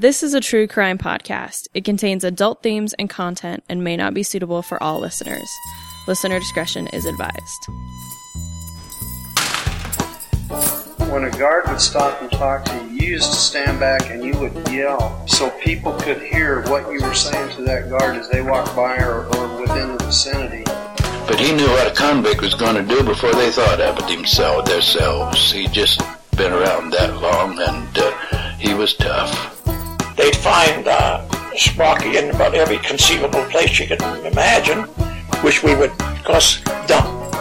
This is a true crime podcast. It contains adult themes and content and may not be suitable for all listeners. Listener discretion is advised. When a guard would stop and talk to you, you used to stand back and you would yell so people could hear what you were saying to that guard as they walked by or within the vicinity. But he knew what a convict was going to do before they thought of it themselves. He'd just been around that long and he was tough. They'd find Sparky in about every conceivable place you could imagine, which we would, of course, dump.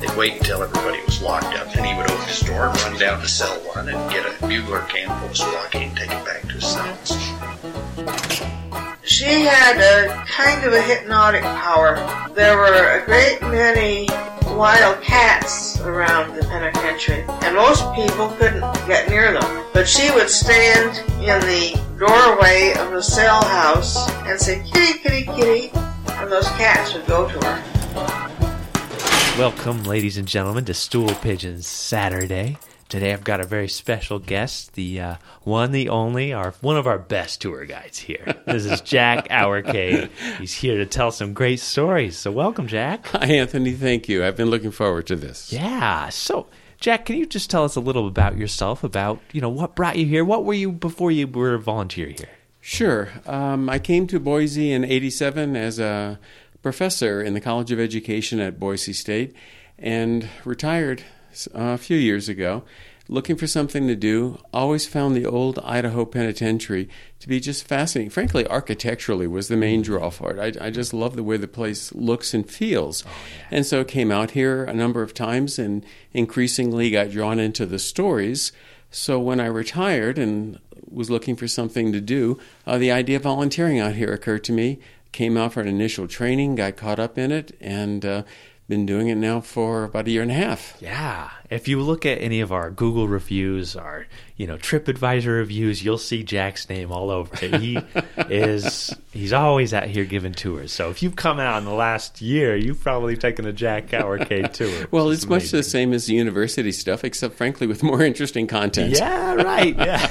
They'd wait until everybody was locked up, and he would open his door and run down to cell one and get a bugler can full of Sparky and take it back to his cell. She had a kind of a hypnotic power. There were a great many wild cats around the penitentiary, and most people couldn't get near them. But she would stand in the doorway of the cell house and say, "Kitty, kitty, kitty," and those cats would go to her. Welcome, ladies and gentlemen, to Stool Pigeons Saturday. Today I've got a very special guest, the one, the only, one of our best tour guides here. This is Jack Auerkade. He's here to tell some great stories. So welcome, Jack. Hi, Anthony. Thank you. I've been looking forward to this. Yeah. So, Jack, can you just tell us a little about yourself, about, you know, what brought you here? What were you before you were a volunteer here? Sure. I came to Boise in 1987 as a professor in the College of Education at Boise State and retired a few years ago, looking for something to do. Always found the old Idaho Penitentiary to be just fascinating. Frankly, architecturally was the main draw for it. I just love the way the place looks and feels. Oh, yeah. And so came out here a number of times and increasingly got drawn into the stories. So when I retired and was looking for something to do, the idea of volunteering out here occurred to me. Came out for an initial training, got caught up in it, and been doing it now for about a year and a half. Yeah. If you look at any of our Google reviews, our, you know, TripAdvisor reviews, you'll see Jack's name all over it. He's always out here giving tours. So if you've come out in the last year, you've probably taken a Jack Auerkade tour. Well, it's much the same as the university stuff, except frankly with more interesting content. Yeah, right. Yeah,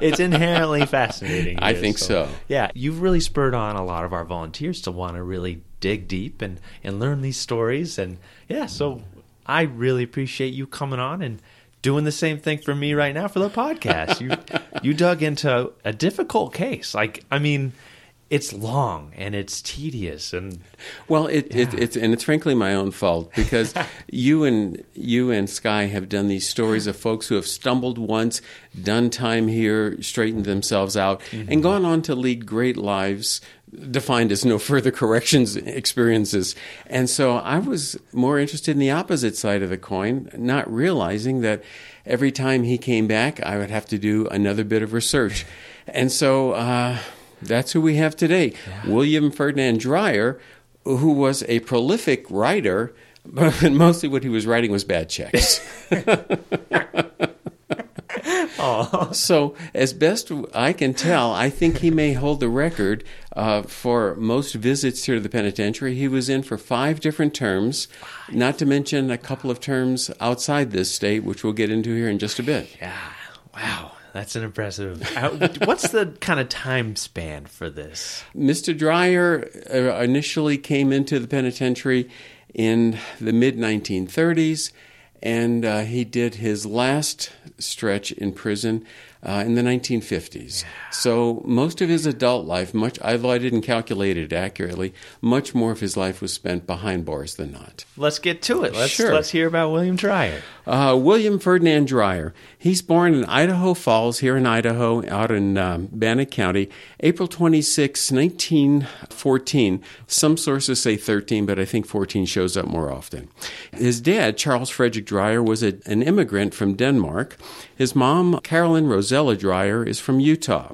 it's inherently fascinating. I think so. Yeah, you've really spurred on a lot of our volunteers to want to really dig deep and learn these stories. And yeah, so I really appreciate you coming on and doing the same thing for me right now for the podcast. You dug into a difficult case. Like, I mean, it's long and it's tedious and well, it's frankly my own fault because you and Sky have done these stories of folks who have stumbled once, done time here, straightened themselves out, mm-hmm. and gone on to lead great lives, defined as no further corrections experiences. And so I was more interested in the opposite side of the coin, not realizing that every time he came back, I would have to do another bit of research. And so that's who we have today. Yeah. William Ferdinand Dreyer, who was a prolific writer, but mostly what he was writing was bad checks. So, as best I can tell, I think he may hold the record for most visits here to the penitentiary. He was in for 5 different terms, not to mention a couple of terms outside this state, which we'll get into here in just a bit. Yeah, wow. That's an impressive. What's the kind of time span for this? Mr. Dreyer initially came into the penitentiary in the mid-1930s. And he did his last stretch in prison in the 1950s. Yeah. So most of his adult life, although I didn't calculate it accurately, much more of his life was spent behind bars than not. Let's get to it. Let's hear about William Dreyer. William Ferdinand Dreyer. He's born in Idaho Falls, here in Idaho, out in Bannock County, April 26, 1914. Some sources say 13, but I think 14 shows up more often. His dad, Charles Frederick Dreyer, was an immigrant from Denmark. His mom, Carolyn Rose Zella Dreyer, is from Utah.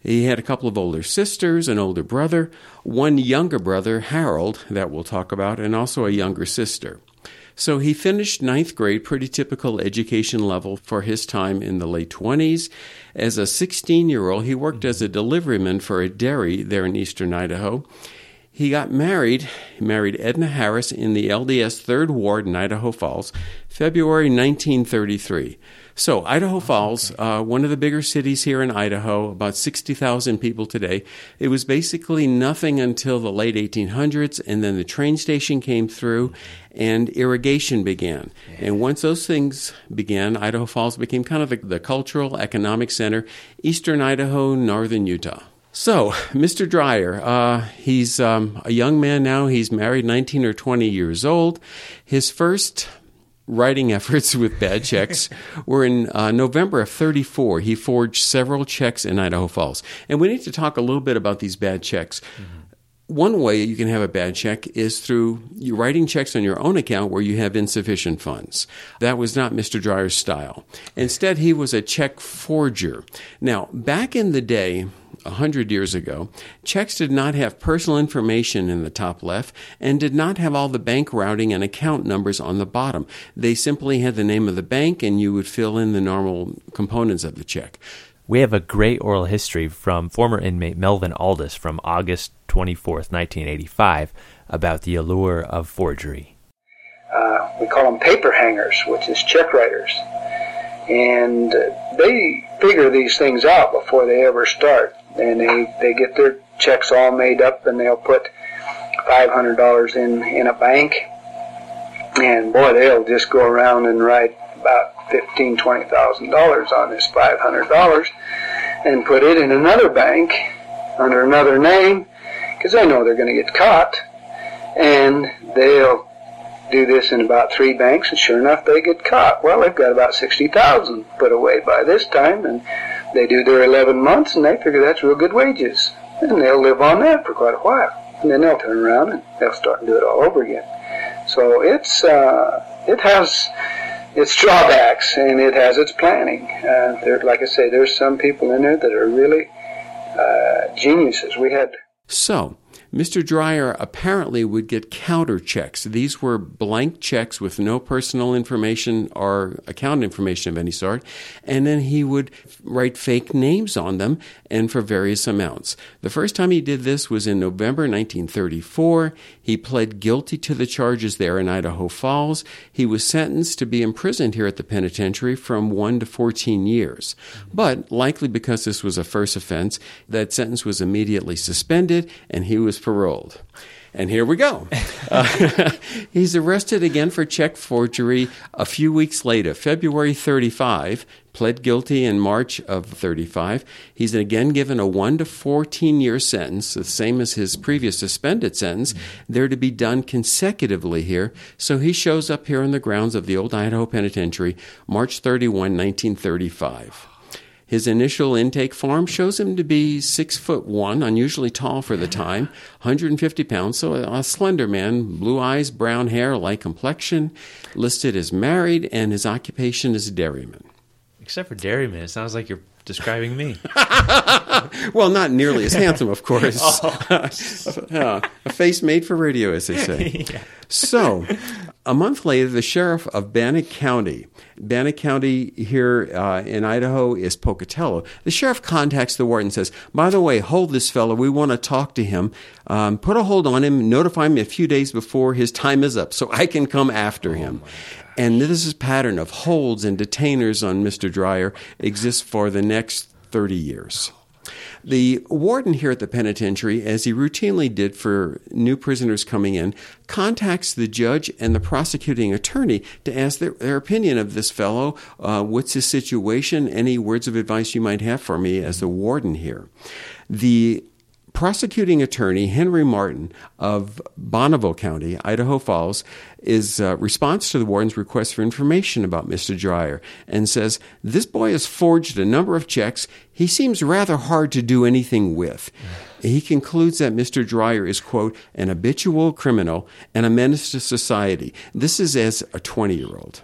He had a couple of older sisters, an older brother, one younger brother, Harold, that we'll talk about, and also a younger sister. So he finished 9th grade, pretty typical education level for his time in the late 20s. As a 16-year-old, he worked as a deliveryman for a dairy there in eastern Idaho. He got married. He married Edna Harris in the LDS 3rd Ward in Idaho Falls, February 1933. So Idaho Falls, one of the bigger cities here in Idaho, about 60,000 people today. It was basically nothing until the late 1800s, and then the train station came through, and irrigation began. And once those things began, Idaho Falls became kind of the cultural, economic center, eastern Idaho, northern Utah. So, Mr. Dreyer, he's a young man now. He's married, 19 or 20 years old. His first writing efforts with bad checks were in November of 34. He forged several checks in Idaho Falls. And we need to talk a little bit about these bad checks. Mm-hmm. One way you can have a bad check is through you writing checks on your own account where you have insufficient funds. That was not Mr. Dreyer's style. Instead, he was a check forger. Now, back in the day, 100 years ago, checks did not have personal information in the top left and did not have all the bank routing and account numbers on the bottom. They simply had the name of the bank, and you would fill in the normal components of the check. We have a great oral history from former inmate Melvin Aldis from August 24th, 1985, about the allure of forgery. We call them paper hangers, which is check writers. And they figure these things out before they ever start. And they get their checks all made up, and they'll put $500 in a bank. And boy, they'll just go around and write about $15,000, $20,000 on this $500 and put it in another bank under another name, because they know they're going to get caught. And they'll do this in about three banks, and sure enough, they get caught. Well, they've got about $60,000 put away by this time, and they do their 11 months, and they figure that's real good wages. And they'll live on that for quite a while. And then they'll turn around, and they'll start and do it all over again. So it has its drawbacks, and it has its planning. Like I say, there's some people in there that are really geniuses. We had... So... Mr. Dreyer apparently would get counter checks. These were blank checks with no personal information or account information of any sort, and then he would write fake names on them and for various amounts. The first time he did this was in November 1934. He pled guilty to the charges there in Idaho Falls. He was sentenced to be imprisoned here at the penitentiary from 1 to 14 years. But likely because this was a first offense, that sentence was immediately suspended, and he was paroled. And here we go. He's arrested again for check forgery a few weeks later, February 35, pled guilty in March of 35. He's again given a 1 to 14-year sentence, the same as his previous suspended sentence. They're to be done consecutively here. So he shows up here on the grounds of the old Idaho Penitentiary, March 31, 1935. His initial intake form shows him to be 6'1", unusually tall for the time, 150 pounds, so a slender man, blue eyes, brown hair, light complexion, listed as married, and his occupation is dairyman. Except for dairyman, it sounds like you're describing me. Well, not nearly as handsome, of course. A face made for radio, as they say. Yeah. So, a month later, the sheriff of Bannock County here in Idaho is Pocatello. The sheriff contacts the warden and says, by the way, hold this fellow. We want to talk to him. Put a hold on him. Notify me a few days before his time is up so I can come after him. And this is pattern of holds and detainers on Mr. Dreyer exists for the next 30 years. The warden here at the penitentiary, as he routinely did for new prisoners coming in, contacts the judge and the prosecuting attorney to ask their opinion of this fellow, what's his situation, any words of advice you might have for me as the warden here. The prosecuting attorney, Henry Martin of Bonneville County, Idaho Falls, is a response to the warden's request for information about Mr. Dreyer and says, this boy has forged a number of checks. He seems rather hard to do anything with. He concludes that Mr. Dreyer is, quote, an habitual criminal and a menace to society. This is as a 20-year-old.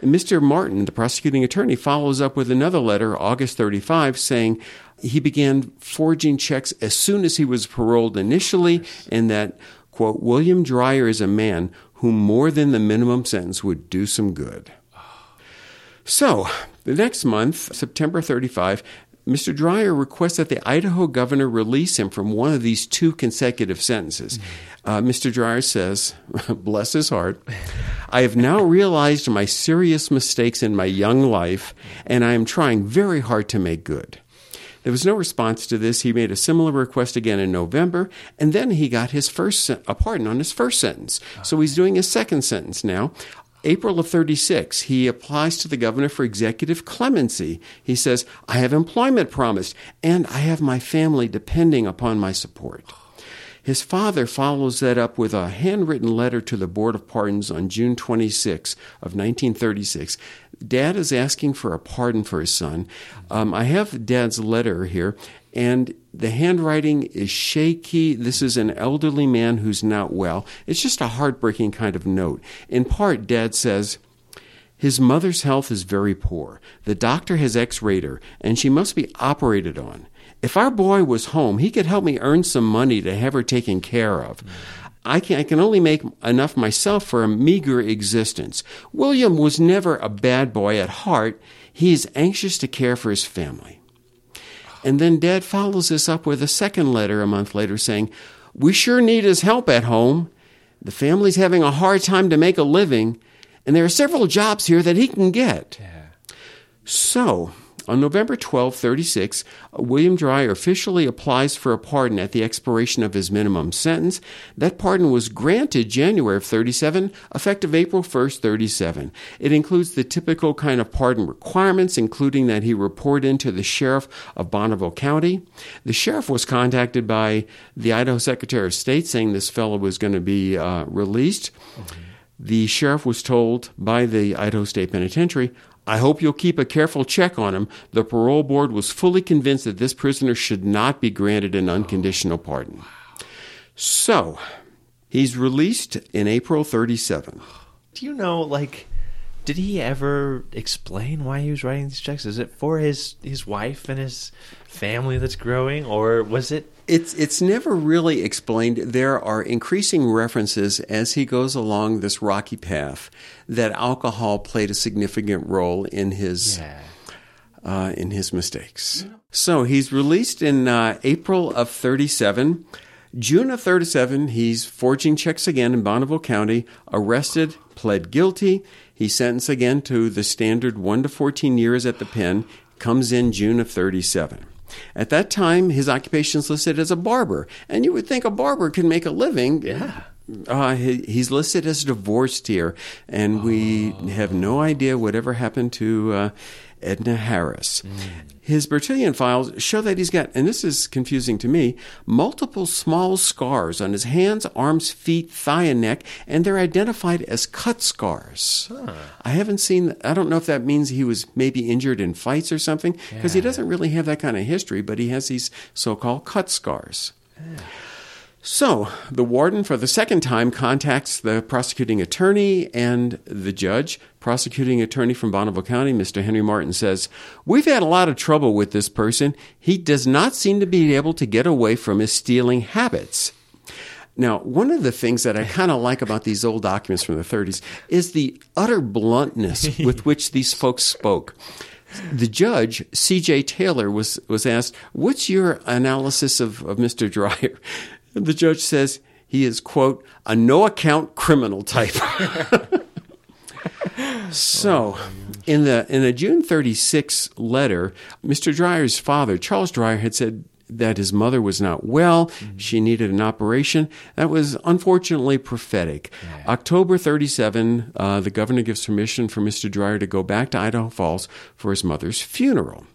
And Mr. Martin, the prosecuting attorney, follows up with another letter, August 35, saying, he began forging checks as soon as he was paroled initially, and that, quote, William Dreyer is a man whom more than the minimum sentence would do some good. So, the next month, September 35, Mr. Dreyer requests that the Idaho governor release him from one of these two consecutive sentences. Mr. Dreyer says, bless his heart, I have now realized my serious mistakes in my young life, and I am trying very hard to make good. There was no response to this. He made a similar request again in November, and then he got his pardon on his first sentence. So he's doing his second sentence now. April of 36, he applies to the governor for executive clemency. He says, I have employment promised, and I have my family depending upon my support. His father follows that up with a handwritten letter to the Board of Pardons on June 26 of 1936. Dad is asking for a pardon for his son. I have Dad's letter here, and the handwriting is shaky. This is an elderly man who's not well. It's just a heartbreaking kind of note. In part, Dad says, his mother's health is very poor. The doctor has x-rayed her, and she must be operated on. If our boy was home, he could help me earn some money to have her taken care of. I can only make enough myself for a meager existence. William was never a bad boy at heart. He is anxious to care for his family. And then Dad follows this up with a second letter a month later saying, we sure need his help at home. The family's having a hard time to make a living, and there are several jobs here that he can get. Yeah. So on November 12, 36, William Dreyer officially applies for a pardon at the expiration of his minimum sentence. That pardon was granted January of 37, effective April 1, 37. It includes the typical kind of pardon requirements, including that he report in to the sheriff of Bonneville County. The sheriff was contacted by the Idaho Secretary of State saying this fellow was going to be released. Okay. The sheriff was told by the Idaho State Penitentiary, I hope you'll keep a careful check on him. The parole board was fully convinced that this prisoner should not be granted an unconditional pardon. Wow. So, he's released in April 37. Do you know, did he ever explain why he was writing these checks? Is it for his wife and his family that's growing, or was it? It's never really explained. There are increasing references as he goes along this rocky path that alcohol played a significant role in his mistakes. Yeah. So he's released in April of 37. June of 37, he's forging checks again in Bonneville County, arrested, pled guilty. He's sentenced again to the standard 1 to 14 years at the pen, comes in June of 37. At that time, his occupation's listed as a barber, and you would think a barber can make a living. Yeah. He's listed as divorced here, and we have no idea whatever happened to Edna Harris. His Bertillon files show that he's got, and this is confusing to me, multiple small scars on his hands, arms, feet, thigh, and neck, and they're identified as cut scars. Huh. I don't know if that means he was maybe injured in fights or something, because he doesn't really have that kind of history, but he has these so-called cut scars. Yeah. So the warden, for the second time, contacts the prosecuting attorney and the judge. Prosecuting attorney from Bonneville County, Mr. Henry Martin, says, we've had a lot of trouble with this person. He does not seem to be able to get away from his stealing habits. Now, one of the things that I kind of like about these old documents from the 30s is the utter bluntness with which these folks spoke. The judge, C.J. Taylor, was asked, what's your analysis of Mr. Dreyer? The judge says he is, quote, a no-account criminal type. So, in a June 36 letter, Mr. Dreyer's father, Charles Dreyer, had said that his mother was not well. Mm-hmm. She needed an operation. That was unfortunately prophetic. Yeah. October 37, the governor gives permission for Mr. Dreyer to go back to Idaho Falls for his mother's funeral.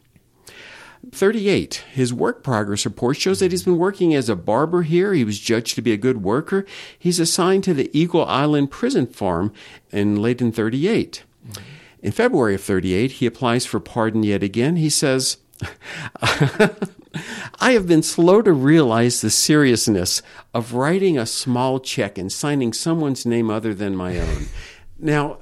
38, his work progress report shows that he's been working as a barber here. He was judged to be a good worker. He's assigned to the Eagle Island prison farm late in 38. In February of 38, he applies for pardon yet again. He says, I have been slow to realize the seriousness of writing a small check and signing someone's name other than my own. Now,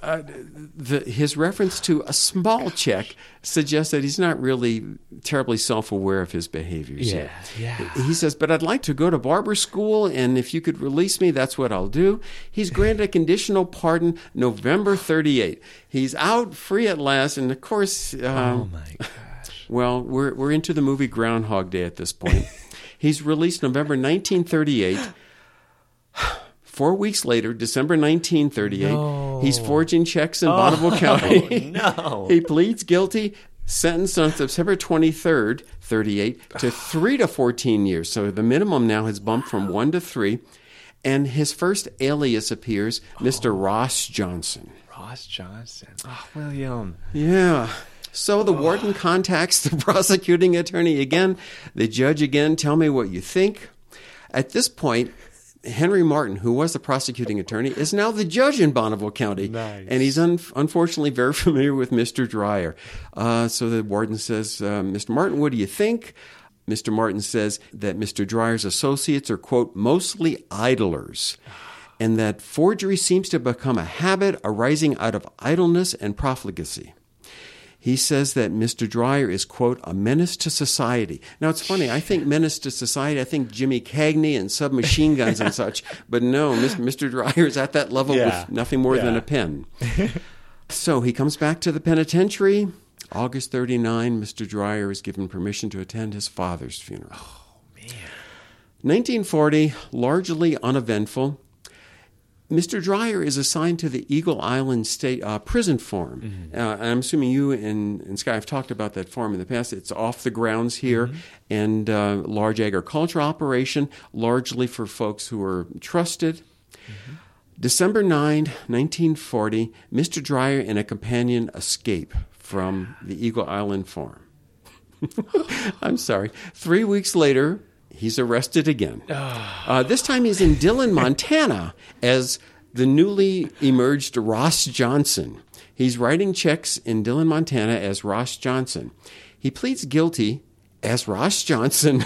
his reference to a small check suggests that he's not really terribly self-aware of his behaviors. Yeah, yeah. He says, but I'd like to go to barber school, and if you could release me, that's what I'll do. He's granted a conditional pardon November 38. He's out, free at last, and of course... oh, my gosh. Well, we're into the movie Groundhog Day at this point. He's released November 1938. 4 weeks later, December 1938, he's forging checks in Bonneville County. No. He pleads guilty, sentenced on September 23rd, 38, to 3 to 14 years. So the minimum now has bumped from 1 to 3. And his first alias appears, Mr. Ross Johnson. Ross Johnson. Oh, William. Yeah. So the warden contacts the prosecuting attorney again. The judge again, tell me what you think. At this point, Henry Martin, who was the prosecuting attorney, is now the judge in Bonneville County. Nice. And he's unfortunately very familiar with Mr. Dreyer. So the warden says, Mr. Martin, what do you think? Mr. Martin says that Mr. Dreyer's associates are, quote, mostly idlers, and that forgery seems to become a habit arising out of idleness and profligacy. He says that Mr. Dreyer is, quote, a menace to society. Now, it's funny. I think menace to society, I think Jimmy Cagney and submachine guns and such. But no, Mr. Dreyer is at that level with nothing more than a pen. So he comes back to the penitentiary. August 39, Mr. Dreyer is given permission to attend his father's funeral. Oh, man. 1940, largely uneventful. Mr. Dreyer is assigned to the Eagle Island State Prison Farm. Mm-hmm. I'm assuming you and Sky have talked about that farm in the past. It's off the grounds here, mm-hmm. and large agriculture operation, largely for folks who are trusted. Mm-hmm. December 9, 1940, Mr. Dreyer and a companion escape from the Eagle Island farm. I'm sorry. 3 weeks later, he's arrested again. This time he's in Dillon, Montana, as the newly emerged Ross Johnson. He's writing checks in Dillon, Montana, as Ross Johnson. He pleads guilty as Ross Johnson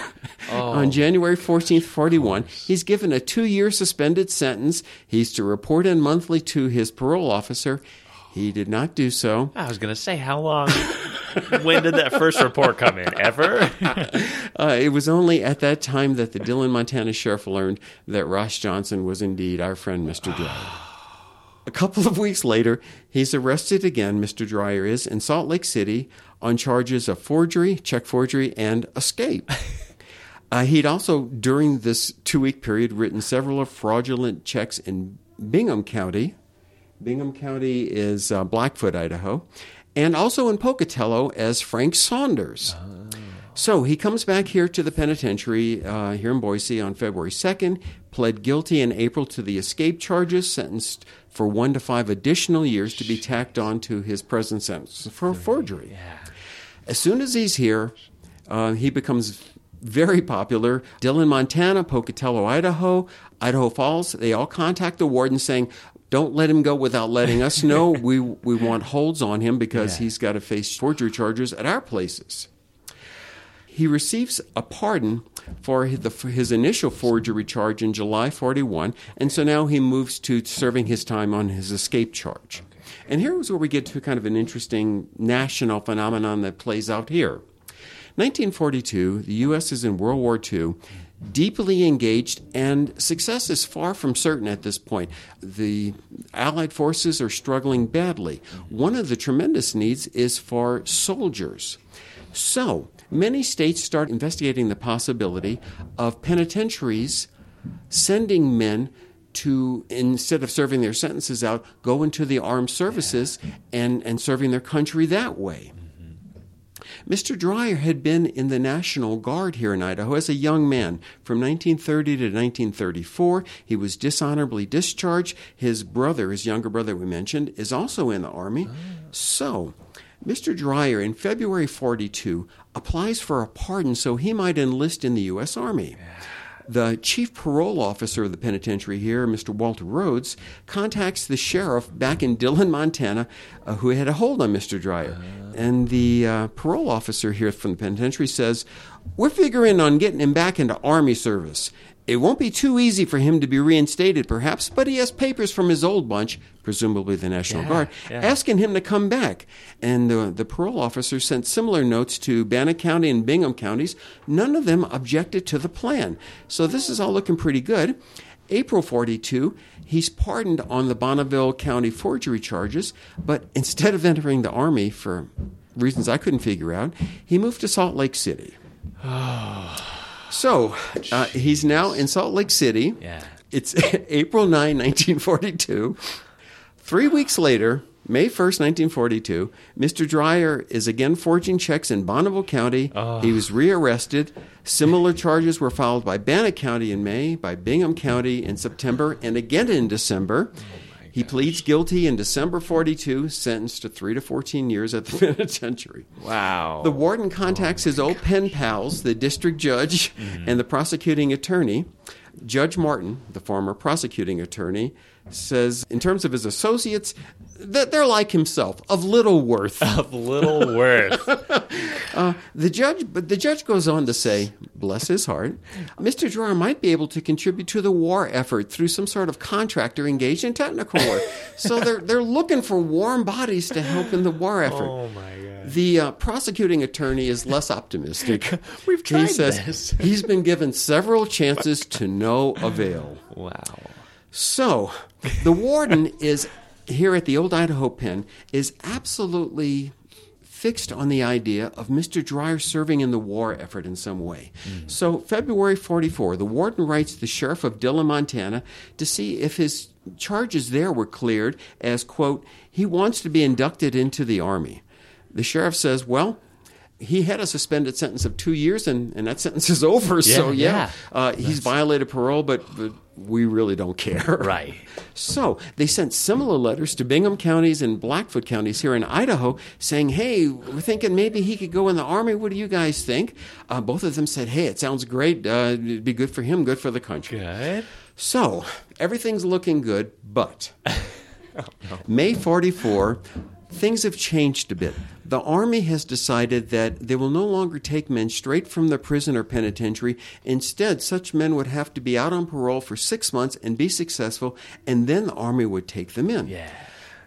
on January 14th, 41. He's given a 2-year suspended sentence. He's to report in monthly to his parole officer. He did not do so. I was going to say, how long? When did that first report come in? Ever? It was only at that time that the Dillon, Montana sheriff learned that Ross Johnson was indeed our friend, Mr. Dreyer. A couple of weeks later, he's arrested again, Mr. Dreyer is, in Salt Lake City on charges of forgery, check forgery, and escape. He'd also, during this 2-week period, written several fraudulent checks in Bingham County. Bingham County is Blackfoot, Idaho, and also in Pocatello as Frank Saunders. Oh. So he comes back here to the penitentiary here in Boise on February 2nd, pled guilty in April to the escape charges, sentenced for 1 to 5 additional years to be tacked on to his present sentence for forgery. Yeah. As soon as he's here, he becomes very popular. Dillon, Montana, Pocatello, Idaho, Idaho Falls, they all contact the warden saying, don't let him go without letting us know. We want holds on him because he's got to face forgery charges at our places. He receives a pardon for his initial forgery charge in July 41, and so now he moves to serving his time on his escape charge. Okay. And here is where we get to kind of an interesting national phenomenon that plays out here. 1942, the U.S. is in World War II. Deeply engaged, and success is far from certain at this point. The Allied forces are struggling badly. One of the tremendous needs is for soldiers. So many states start investigating the possibility of penitentiaries sending men to, instead of serving their sentences out, go into the armed services and serving their country that way. Mr. Dreyer had been in the National Guard here in Idaho as a young man. From 1930 to 1934, he was dishonorably discharged. His brother, his younger brother we mentioned, is also in the Army. Oh. So Mr. Dreyer, in February 42, applies for a pardon so he might enlist in the U.S. Army. Yeah. The chief parole officer of the penitentiary here, Mr. Walter Rhodes, contacts the sheriff back in Dillon, Montana, who had a hold on Mr. Dreyer. And the parole officer here from the penitentiary says, we're figuring on getting him back into Army service. It won't be too easy for him to be reinstated, perhaps, but he has papers from his old bunch, presumably the National Guard, asking him to come back. And the parole officer sent similar notes to Bannock County and Bingham counties. None of them objected to the plan. So this is all looking pretty good. April 42, he's pardoned on the Bonneville County forgery charges, but instead of entering the Army for reasons I couldn't figure out, he moved to Salt Lake City. So he's now in Salt Lake City. Yeah. It's April 9, 1942. 3 weeks later, May 1st, 1942, Mr. Dreyer is again forging checks in Bonneville County. Oh. He was rearrested. Similar charges were filed by Bannock County in May, by Bingham County in September, and again in December. He pleads guilty in December 42, sentenced to 3 to 14 years at the penitentiary. Wow. The warden contacts his old pen pals, the district judge and the prosecuting attorney. Judge Martin, the former prosecuting attorney, says, in terms of his associates, that they're like himself, of little worth. Of little worth. The judge goes on to say, bless his heart, Mr. Dreyer might be able to contribute to the war effort through some sort of contractor engaged in technical work. So they're looking for warm bodies to help in the war effort. Oh my God. The prosecuting attorney is less optimistic. We've tried this. He's been given several chances to no avail. Wow. So the warden is here at the old Idaho Pen is absolutely fixed on the idea of Mr. Dreyer serving in the war effort in some way. Mm-hmm. So February 44, the warden writes the sheriff of Dillon, Montana, to see if his charges there were cleared as, quote, he wants to be inducted into the Army. The sheriff says, well, he had a suspended sentence of 2 years, and that sentence is over. He's violated parole, but we really don't care. Right. So they sent similar letters to Bingham counties and Blackfoot counties here in Idaho saying, hey, we're thinking maybe he could go in the Army. What do you guys think? Both of them said, hey, it sounds great. It'd be good for him, good for the country. Good. So everything's looking good, but May 44, things have changed a bit. The Army has decided that they will no longer take men straight from the prison or penitentiary. Instead, such men would have to be out on parole for 6 months and be successful, and then the Army would take them in. Yeah.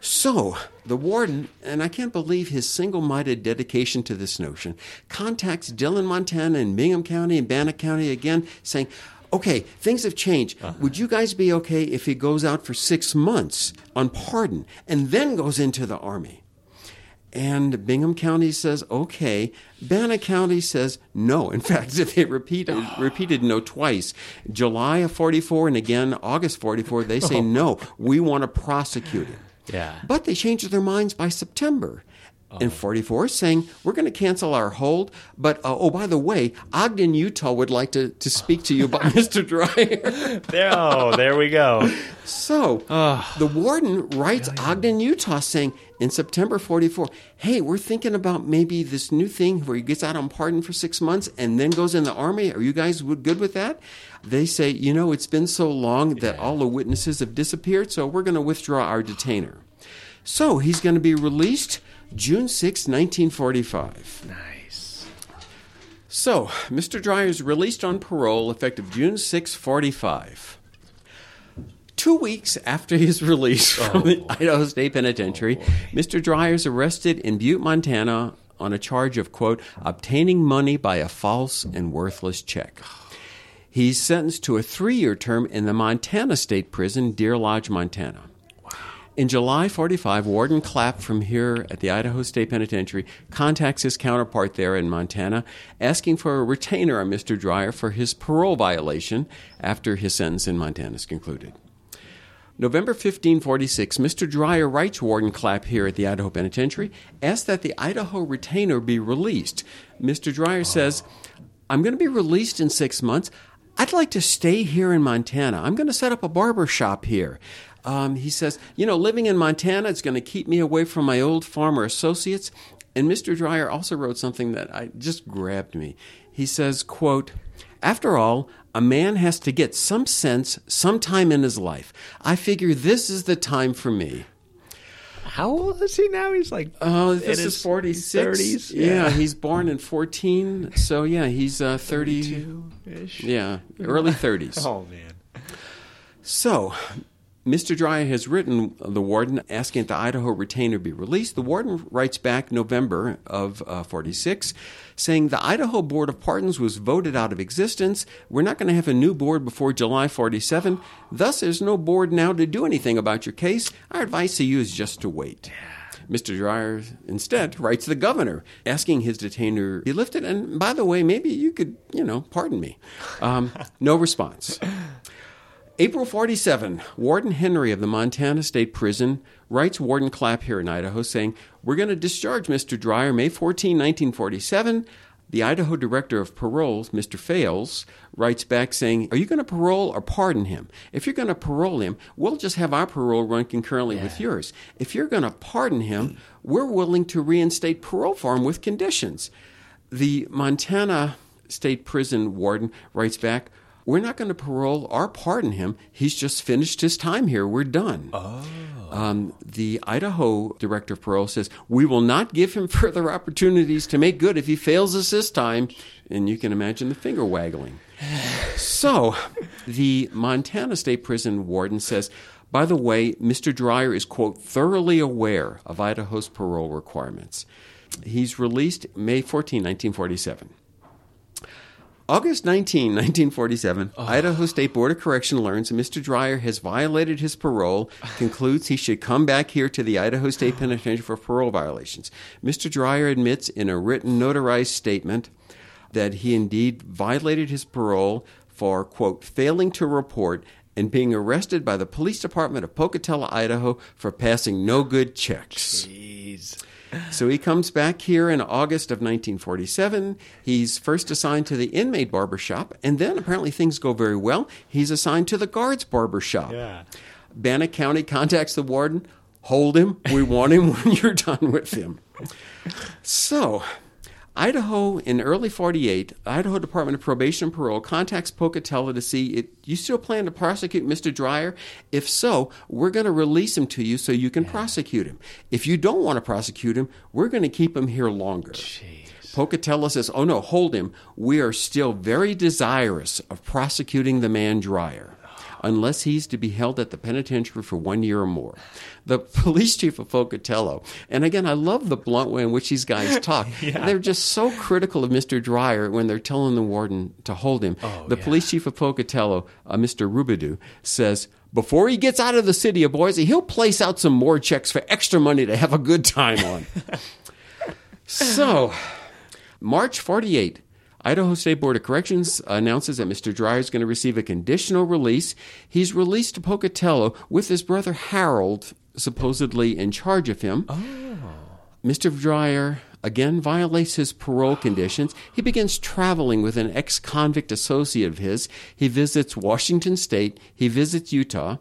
So the warden, and I can't believe his single-minded dedication to this notion, contacts Dillon, Montana, and Bingham County and Bannock County again, saying, okay, things have changed. Uh-huh. Would you guys be okay if he goes out for 6 months on pardon and then goes into the Army? And Bingham County says, okay. Bannock County says, no. In fact, they repeated no twice. July of 44 and again August 44, they say, no, we want to prosecute him. Yeah. But they changed their minds by September. In 44, saying, we're going to cancel our hold, but, by the way, Ogden, Utah would like to speak to you about Mr. Dreyer. There we go. So the warden writes Ogden, Utah, saying, in September 44, hey, we're thinking about maybe this new thing where he gets out on pardon for 6 months and then goes in the Army. Are you guys good with that? They say, it's been so long that all the witnesses have disappeared, so we're going to withdraw our detainer. So he's going to be released June 6, 1945. Nice. So, Mr. Dreyer is released on parole effective June 6, 1945. 2 weeks after his release from the Idaho State Penitentiary, Mr. Dreyer is arrested in Butte, Montana on a charge of, quote, obtaining money by a false and worthless check. He's sentenced to a 3-year term in the Montana State Prison, Deer Lodge, Montana. In July 45, Warden Clapp from here at the Idaho State Penitentiary contacts his counterpart there in Montana, asking for a retainer on Mr. Dreyer for his parole violation after his sentence in Montana is concluded. November 15, 46, Mr. Dreyer writes Warden Clapp here at the Idaho Penitentiary, asks that the Idaho retainer be released. Mr. Dreyer says, I'm going to be released in 6 months. I'd like to stay here in Montana. I'm going to set up a barber shop here. He says, living in Montana, it's going to keep me away from my old farmer associates. And Mr. Dreyer also wrote something that just grabbed me. He says, quote, after all, a man has to get some sense sometime in his life. I figure this is the time for me. How old is he now? He's like, this is 46. 30s? Yeah, he's born in 14. So, yeah, he's 32-ish. Yeah, early 30s. Oh, man. So Mr. Dreyer has written the warden asking that the Idaho retainer be released. The warden writes back November of 46 saying the Idaho Board of Pardons was voted out of existence. We're not going to have a new board before July 47. Thus, there's no board now to do anything about your case. Our advice to you is just to wait. Mr. Dreyer instead writes the governor, asking his detainer be lifted. And by the way, maybe you could, pardon me. No response. April 47, Warden Henry of the Montana State Prison writes Warden Clapp here in Idaho saying, "We're going to discharge Mr. Dreyer May 14, 1947. The Idaho Director of Paroles, Mr. Fales, writes back saying, "Are you going to parole or pardon him? If you're going to parole him, we'll just have our parole run concurrently with yours. If you're going to pardon him, we're willing to reinstate parole for him with conditions." The Montana State Prison warden writes back, "We're not going to parole or pardon him. He's just finished his time here. We're done." Oh. The Idaho Director of Parole says, "We will not give him further opportunities to make good if he fails us this time." And you can imagine the finger waggling. So the Montana State Prison warden says, "By the way, Mr. Dreyer is, quote, thoroughly aware of Idaho's parole requirements." He's released May 14, 1947. August 19, 1947, Idaho State Board of Correction learns Mr. Dreyer has violated his parole, concludes he should come back here to the Idaho State Penitentiary for parole violations. Mr. Dreyer admits in a written notarized statement that he indeed violated his parole for, quote, failing to report and being arrested by the police department of Pocatello, Idaho for passing no good checks. Jeez. So he comes back here in August of 1947. He's first assigned to the inmate barbershop, and then apparently things go very well. He's assigned to the guards barbershop. Yeah. Bannock County contacts the warden. "Hold him. We want him when you're done with him." So Idaho, in early 48, Idaho Department of Probation and Parole contacts Pocatello to see, "You still plan to prosecute Mr. Dreyer? If so, we're going to release him to you so you can prosecute him. If you don't want to prosecute him, we're going to keep him here longer." Jeez. Pocatello says, "Oh no, hold him. We are still very desirous of prosecuting the man Dreyer, unless he's to be held at the penitentiary for 1 year or more." The police chief of Pocatello, and again, I love the blunt way in which these guys talk. Yeah. They're just so critical of Mr. Dreyer when they're telling the warden to hold him. The police chief of Pocatello, Mr. Rubidoux, says, "Before he gets out of the city of Boise, he'll place out some more checks for extra money to have a good time on." So, March 48, Idaho State Board of Corrections announces that Mr. Dreyer is going to receive a conditional release. He's released to Pocatello with his brother Harold, supposedly in charge of him. Oh. Mr. Dreyer again violates his parole conditions. He begins traveling with an ex-convict associate of his. He visits Washington State. He visits Utah.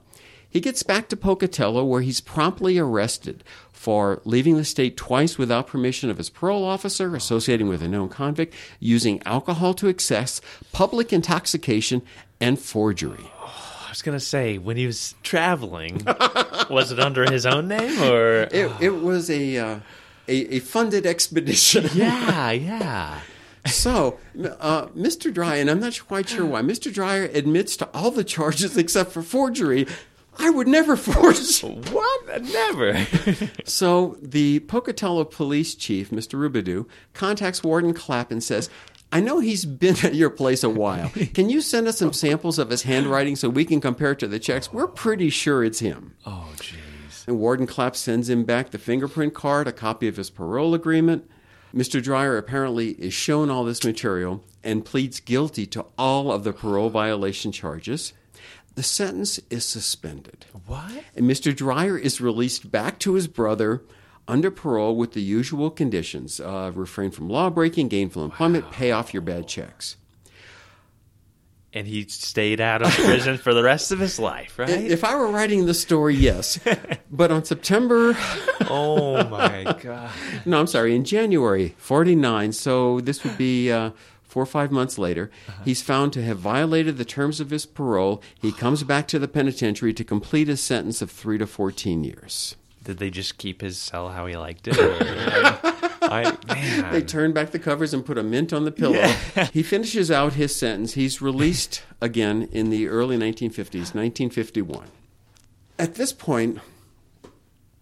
He gets back to Pocatello, where he's promptly arrested for leaving the state twice without permission of his parole officer, associating with a known convict, using alcohol to excess, public intoxication, and forgery. Oh, I was going to say, when he was traveling, was it under his own name? Or it was a funded expedition. Yeah. So, Mr. Dreyer, and I'm not quite sure why, Mr. Dreyer admits to all the charges except for forgery. "I would never force." What? Never. So the Pocatello police chief, Mr. Rubidoux, contacts Warden Clapp and says, "I know he's been at your place a while. Can you send us some samples of his handwriting so we can compare it to the checks? We're pretty sure it's him." Oh, jeez. And Warden Clapp sends him back the fingerprint card, a copy of his parole agreement. Mr. Dreyer apparently is shown all this material and pleads guilty to all of the parole violation charges. The sentence is suspended. What? And Mr. Dreyer is released back to his brother under parole with the usual conditions. Refrain from lawbreaking, gainful employment, pay off your bad checks. And he stayed out of prison for the rest of his life, right? If I were writing the story, yes. But on September... Oh, my God. No, I'm sorry. In January, 49, so this would be... 4 or 5 months later, he's found to have violated the terms of his parole. He comes back to the penitentiary to complete a sentence of 3 to 14 years. Did they just keep his cell how he liked it? They turned back the covers and put a mint on the pillow. Yeah. He finishes out his sentence. He's released again in the early 1950s, 1951. At this point,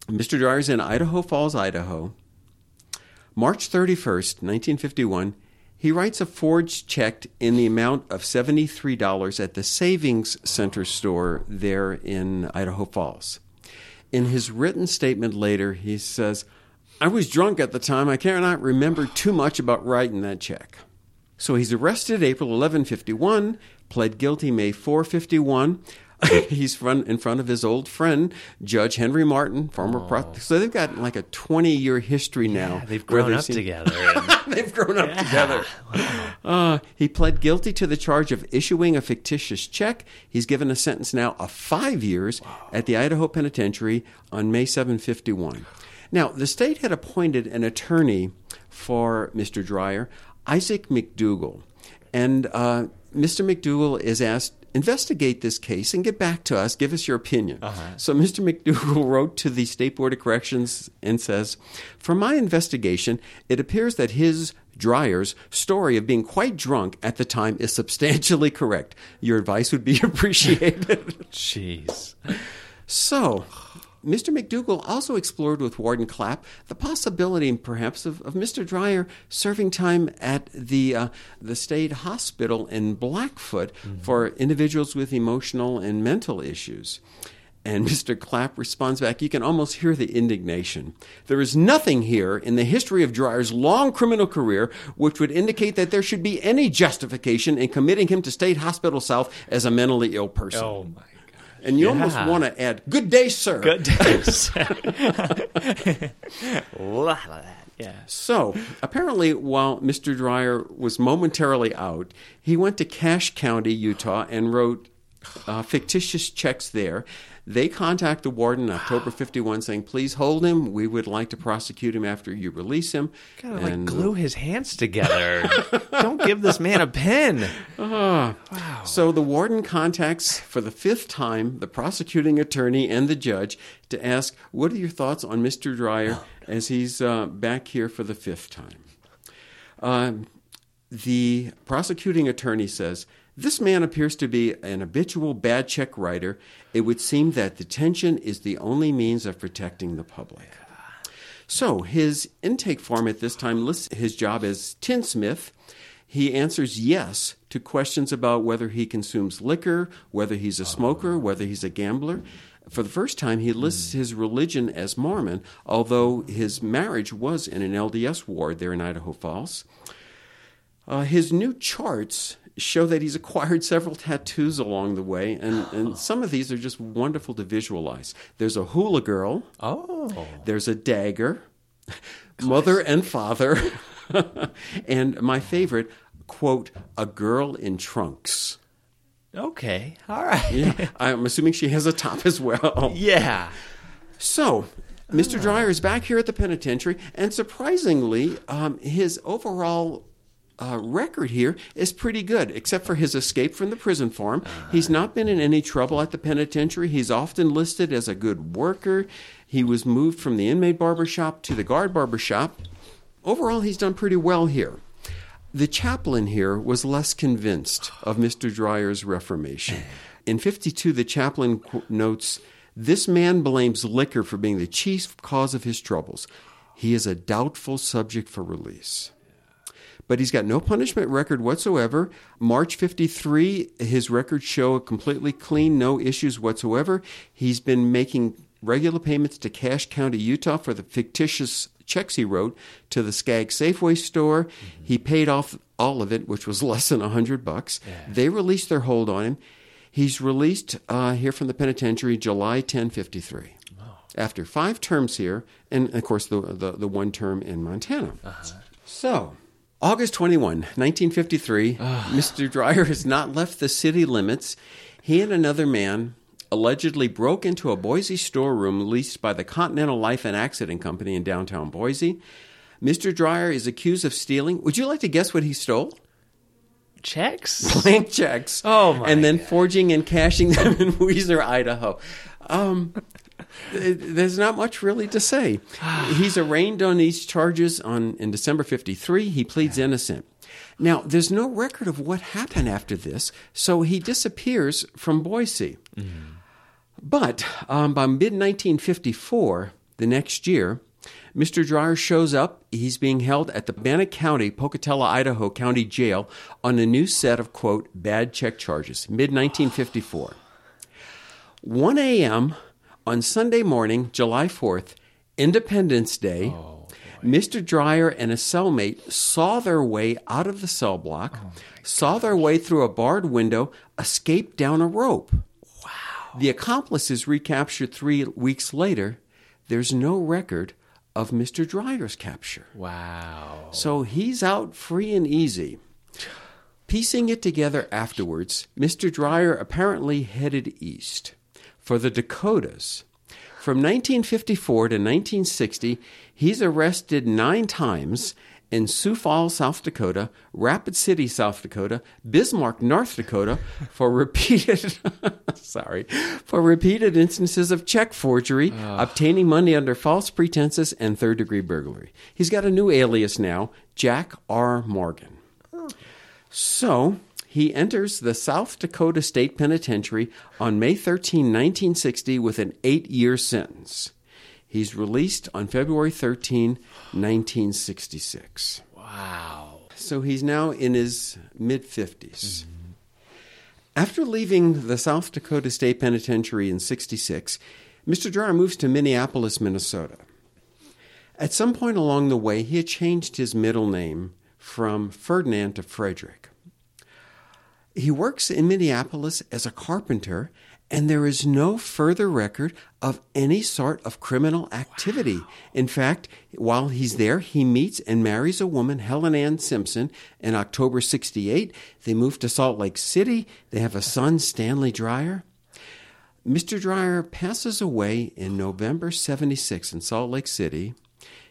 Mr. Dreyer's in Idaho Falls, Idaho. March 31st, 1951, he writes a forged check in the amount of $73 at the Savings Center store there in Idaho Falls. In his written statement later, he says, "I was drunk at the time. I cannot remember too much about writing that check." So he's arrested April 11, 51, pled guilty May 4, 51. He's in front of his old friend, Judge Henry Martin, former prosecutor. So they've got like a 20-year history now. Yeah, they've grown up together. They've grown up together. Wow. He pled guilty to the charge of issuing a fictitious check. He's given a sentence now of 5 years at the Idaho Penitentiary on May 7, 51. Now, the state had appointed an attorney for Mr. Dreyer, Isaac McDougal. And Mr. McDougal is asked, investigate this case and get back to us. Give us your opinion. Uh-huh. So Mr. McDougal wrote to the State Board of Corrections and says, "From my investigation, it appears that Dreyer's story of being quite drunk at the time is substantially correct. Your advice would be appreciated." Jeez. So Mr. McDougal also explored with Warden Clapp the possibility, perhaps, of Mr. Dreyer serving time at the state hospital in Blackfoot for individuals with emotional and mental issues. And Mr. Clapp responds back. You can almost hear the indignation. "There is nothing here in the history of Dreyer's long criminal career which would indicate that there should be any justification in committing him to State Hospital South as a mentally ill person." Oh, my. And you almost want to add, "Good day, sir." Good day, sir. Yeah. So apparently, while Mr. Dreyer was momentarily out, he went to Cash County, Utah, and wrote fictitious checks there. They contact the warden in October 51 saying, "Please hold him. We would like to prosecute him after you release him." Gotta glue his hands together. Don't give this man a pen. Wow. So the warden contacts for the fifth time the prosecuting attorney and the judge to ask, "What are your thoughts on Mr. Dreyer as he's back here for the fifth time?" The prosecuting attorney says, "This man appears to be an habitual bad check writer. It would seem that detention is the only means of protecting the public." So his intake form at this time lists his job as tinsmith. He answers yes to questions about whether he consumes liquor, whether he's a smoker, whether he's a gambler. For the first time, he lists his religion as Mormon, although his marriage was in an LDS ward there in Idaho Falls. His new charts show that he's acquired several tattoos along the way, and some of these are just wonderful to visualize. There's a hula girl. Oh. There's a dagger. Mother and father. And my favorite, quote, "a girl in trunks." Okay. All right. Yeah. I'm assuming she has a top as well. Yeah. So Mr. Dreyer is back here at the penitentiary, and surprisingly, his overall record here is pretty good, except for his escape from the prison farm. He's not been in any trouble at the penitentiary. He's often listed as a good worker. He was moved from the inmate barbershop to the guard barbershop. Overall, he's done pretty well here. The chaplain here was less convinced of Mr. Dreyer's reformation. In 52, the chaplain notes, "This man blames liquor for being the chief cause of his troubles. He is a doubtful subject for release." But he's got no punishment record whatsoever. March 53, his records show completely clean, no issues whatsoever. He's been making regular payments to Cash County, Utah for the fictitious checks he wrote to the Skag Safeway store. Mm-hmm. He paid off all of it, which was less than $100. Yeah. They released their hold on him. He's released here from the penitentiary July 10, 53. Wow. After 5 terms here, and of course the one term in Montana. Uh-huh. So August 21, 1953, Mr. Dreyer has not left the city limits. He and another man allegedly broke into a Boise storeroom leased by the Continental Life and Accident Company in downtown Boise. Mr. Dreyer is accused of stealing. Would you like to guess what he stole? Checks? Blank checks. Oh, my And then God. Forging and cashing them in Weezer, Idaho. There's not much really to say. He's arraigned on these charges in December 53. He pleads innocent. Now, there's no record of what happened after this, so he disappears from Boise. Mm-hmm. But by mid-1954, the next year, Mr. Dreyer shows up. He's being held at the Bannock County, Pocatello, Idaho County Jail on a new set of, quote, bad check charges, mid-1954. 1 a.m., On Sunday morning, July 4th, Independence Day, Mr. Dreyer and a cellmate saw their way out of the cell block, their way through a barred window, escaped down a rope. Wow. The accomplices recaptured 3 weeks later. There's no record of Mr. Dreyer's capture. Wow. So he's out free and easy. Piecing it together afterwards, Mr. Dreyer apparently headed east for the Dakotas. From 1954 to 1960, he's arrested 9 times in Sioux Falls, South Dakota, Rapid City, South Dakota, Bismarck, North Dakota, for repeated instances of check forgery, obtaining money under false pretenses, and third-degree burglary. He's got a new alias now, Jack R. Morgan. So he enters the South Dakota State Penitentiary on May 13, 1960, with an 8-year sentence. He's released on February 13, 1966. Wow. So he's now in his mid-50s. Mm-hmm. After leaving the South Dakota State Penitentiary in 1966, Mr. Dreyer moves to Minneapolis, Minnesota. At some point along the way, he had changed his middle name from Ferdinand to Frederick. He works in Minneapolis as a carpenter, and there is no further record of any sort of criminal activity. Wow. In fact, while he's there, he meets and marries a woman, Helen Ann Simpson, in October 1968. They move to Salt Lake City. They have a son, Stanley Dreyer. Mr. Dreyer passes away in November 1976 in Salt Lake City.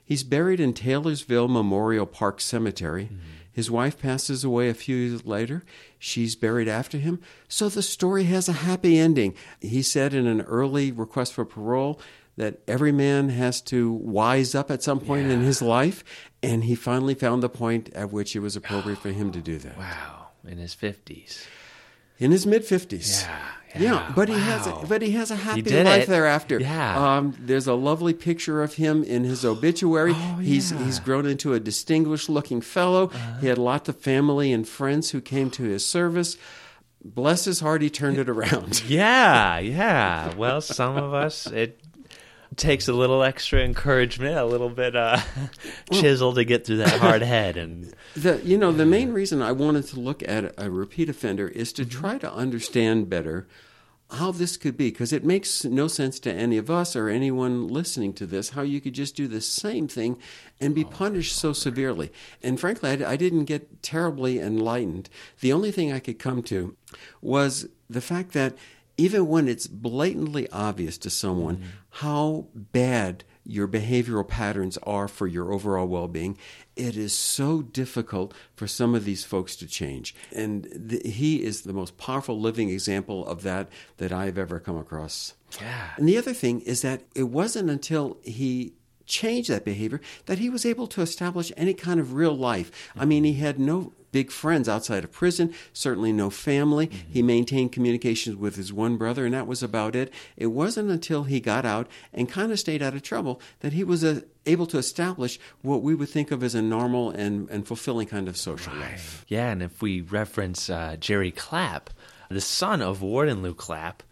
He's buried in Taylorsville Memorial Park Cemetery. Mm-hmm. His wife passes away a few years later. She's buried after him. So the story has a happy ending. He said in an early request for parole that every man has to wise up at some point in his life, and he finally found the point at which it was appropriate for him to do that. Wow, in his 50s. In his mid-50s. Yeah, but he has a happy life thereafter. Yeah. There's a lovely picture of him in his obituary. He's grown into a distinguished-looking fellow. Uh-huh. He had lots of family and friends who came to his service. Bless his heart, he turned it around. Yeah. Well, some of us, it takes a little extra encouragement, a little bit chisel to get through that hard head. And the main reason I wanted to look at a repeat offender is to try to understand better how this could be, because it makes no sense to any of us or anyone listening to this how you could just do the same thing and be punished so severely. And frankly, I didn't get terribly enlightened. The only thing I could come to was the fact that even when it's blatantly obvious to someone how bad your behavioral patterns are for your overall well-being, it is so difficult for some of these folks to change. And he is the most powerful living example of that I've ever come across. Yeah. And the other thing is that it wasn't until he changed that behavior that he was able to establish any kind of real life. I mean, he had no big friends outside of prison, certainly no family. Mm-hmm. He maintained communications with his one brother, and that was about it. It wasn't until he got out and kind of stayed out of trouble that he was able to establish what we would think of as a normal and fulfilling kind of social life. Yeah, and if we reference Jerry Clapp, the son of Warden Lou Clapp,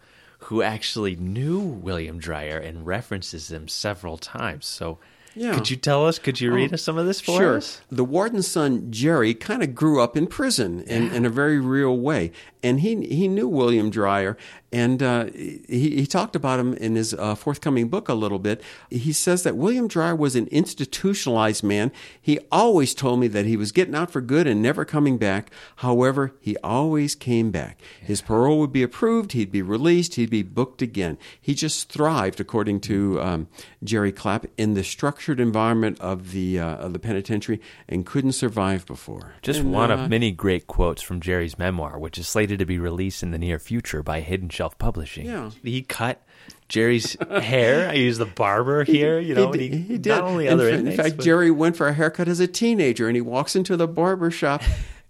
who actually knew William Dreyer and references him several times. So yeah. Could you read us some of this for us? Sure. The warden's son, Jerry, kind of grew up in prison in a very real way. And he knew William Dreyer, and he talked about him in his forthcoming book a little bit. He says that William Dreyer was an institutionalized man. He always told me that he was getting out for good and never coming back. However, he always came back. Yeah. His parole would be approved. He'd be released. He'd be booked again. He just thrived, according to Jerry Clapp, in the structured environment of the penitentiary and couldn't survive before. One of many great quotes from Jerry's memoir, which is slated to be released in the near future by Hidden Shelf Publishing. Yeah. He cut Jerry's hair. I use the barber here, he did. Not only other inmates. In fact, Jerry went for a haircut as a teenager, and he walks into the barber shop,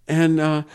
and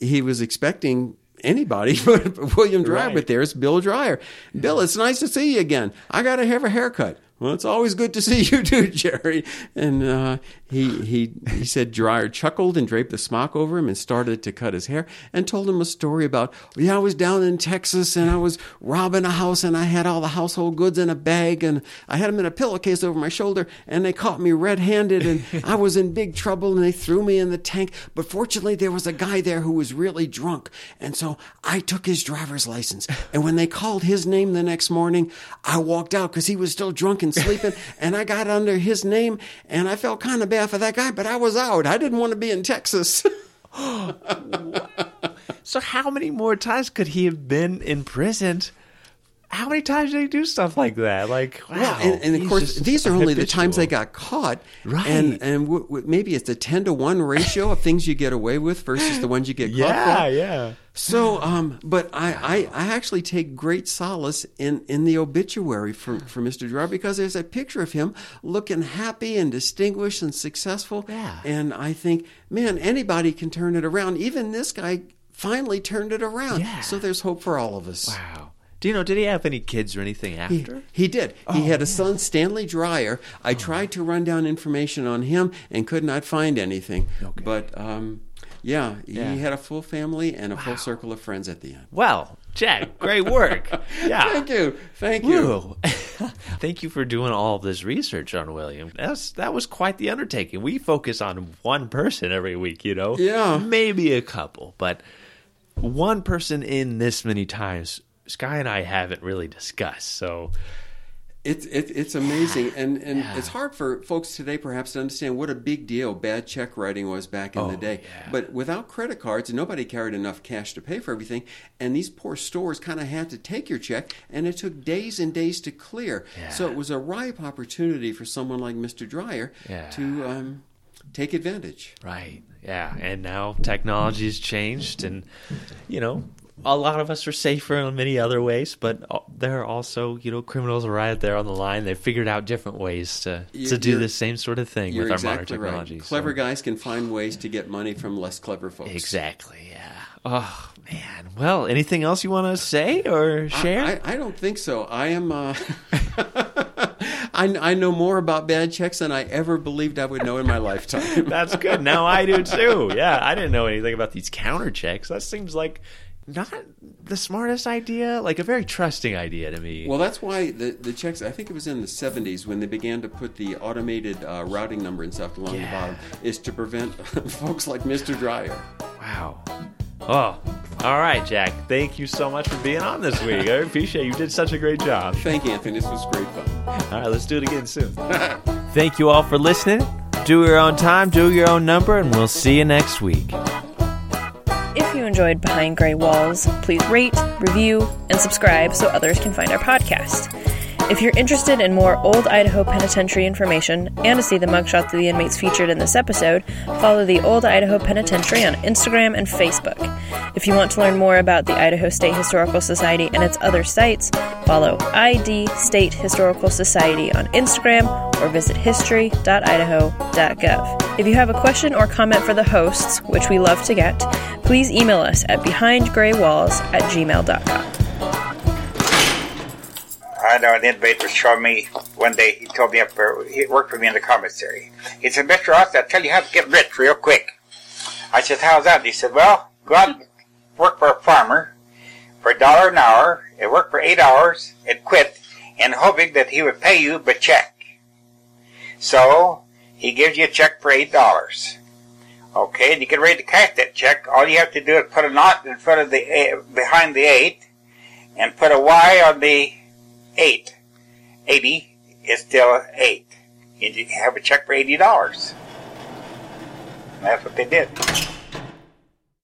he was expecting anybody but William Dreyer, but there's Bill Dreyer. Bill, it's nice to see you again. I got to have a haircut. well, it's always good to see you too, Jerry. And he said Dreyer chuckled and draped the smock over him and started to cut his hair and told him a story about, I was down in Texas and I was robbing a house and I had all the household goods in a bag and I had them in a pillowcase over my shoulder and they caught me red-handed and I was in big trouble and they threw me in the tank. But fortunately, there was a guy there who was really drunk. And so I took his driver's license. And when they called his name the next morning, I walked out because he was still drunk and sleeping, and I got under his name, and I felt kind of bad for that guy, but I was out. I didn't want to be in Texas. So how many more times could he have been imprisoned? How many times did he do stuff like that? Like, wow. Well, and of course, these are only the times they got caught. Right. And maybe it's a 10-to-1 ratio of things you get away with versus the ones you get caught for. Yeah. So, but I actually take great solace in the obituary for Mr. Dreyer, because there's a picture of him looking happy and distinguished and successful. Yeah. And I think, man, anybody can turn it around. Even this guy finally turned it around. Yeah. So there's hope for all of us. Wow. Do you know, did he have any kids or anything after? He did. Oh, he had a son, Stanley Dreyer. I tried to run down information on him and could not find anything. Okay. But, he had a full family and a full circle of friends at the end. Well, Jack, great work. Yeah. Thank you. Thank you for doing all of this research on William. That was quite the undertaking. We focus on one person every week, Yeah. Maybe a couple, but one person in this many times Sky and I haven't really discussed, so it's amazing, and it's hard for folks today perhaps to understand what a big deal bad check writing was back in the day. Yeah. But without credit cards, nobody carried enough cash to pay for everything, and these poor stores kind of had to take your check, and it took days and days to clear. Yeah. So it was a ripe opportunity for someone like Mr. Dreyer to take advantage. Right. Yeah. And now technology has changed, and a lot of us are safer in many other ways, but there are also, criminals are right there on the line. They figured out different ways to do the same sort of thing with our modern technology. Right. Clever guys can find ways to get money from less clever folks. Exactly, yeah. Oh, man. Well, anything else you want to say or share? I don't think so. I am... I know more about bad checks than I ever believed I would know in my lifetime. That's good. Now I do, too. Yeah, I didn't know anything about these counter checks. That seems like... not the smartest idea, like a very trusting idea to me. Well, that's why the checks, I think it was in the 70s when they began to put the automated routing number and stuff along the bottom, is to prevent folks like Mr. Dreyer. Wow. Oh, all right, Jack. Thank you so much for being on this week. I appreciate it. You did such a great job. Thank you, Anthony. This was great fun. All right, let's do it again soon. Thank you all for listening. Do your own time, do your own number, and we'll see you next week. If you enjoyed Behind Gray Walls, please rate, review, and subscribe so others can find our podcast. If you're interested in more old Idaho Penitentiary information and to see the mugshots of the inmates featured in this episode, follow the Old Idaho Penitentiary on Instagram and Facebook. If you want to learn more about the Idaho State Historical Society and its other sites, follow ID State Historical Society on Instagram or visit history.idaho.gov. If you have a question or comment for the hosts, which we love to get, please email us at behindgraywalls@gmail.com. I know an inmate was showing me one day, he told me, he worked for me in the commissary. He said, Mr. Ross, I'll tell you how to get rich real quick. I said, how's that? He said, well, go out and work for a farmer for $1 an hour, and work for 8 hours, and quit, and hoping that he would pay you by check. So, he gives you a check for $8. Okay, and you can ready to cash that check. All you have to do is put a naught in front of behind the 8, and put a Y on the 8. 80 is still 8. You have a check for $80. And that's what they did.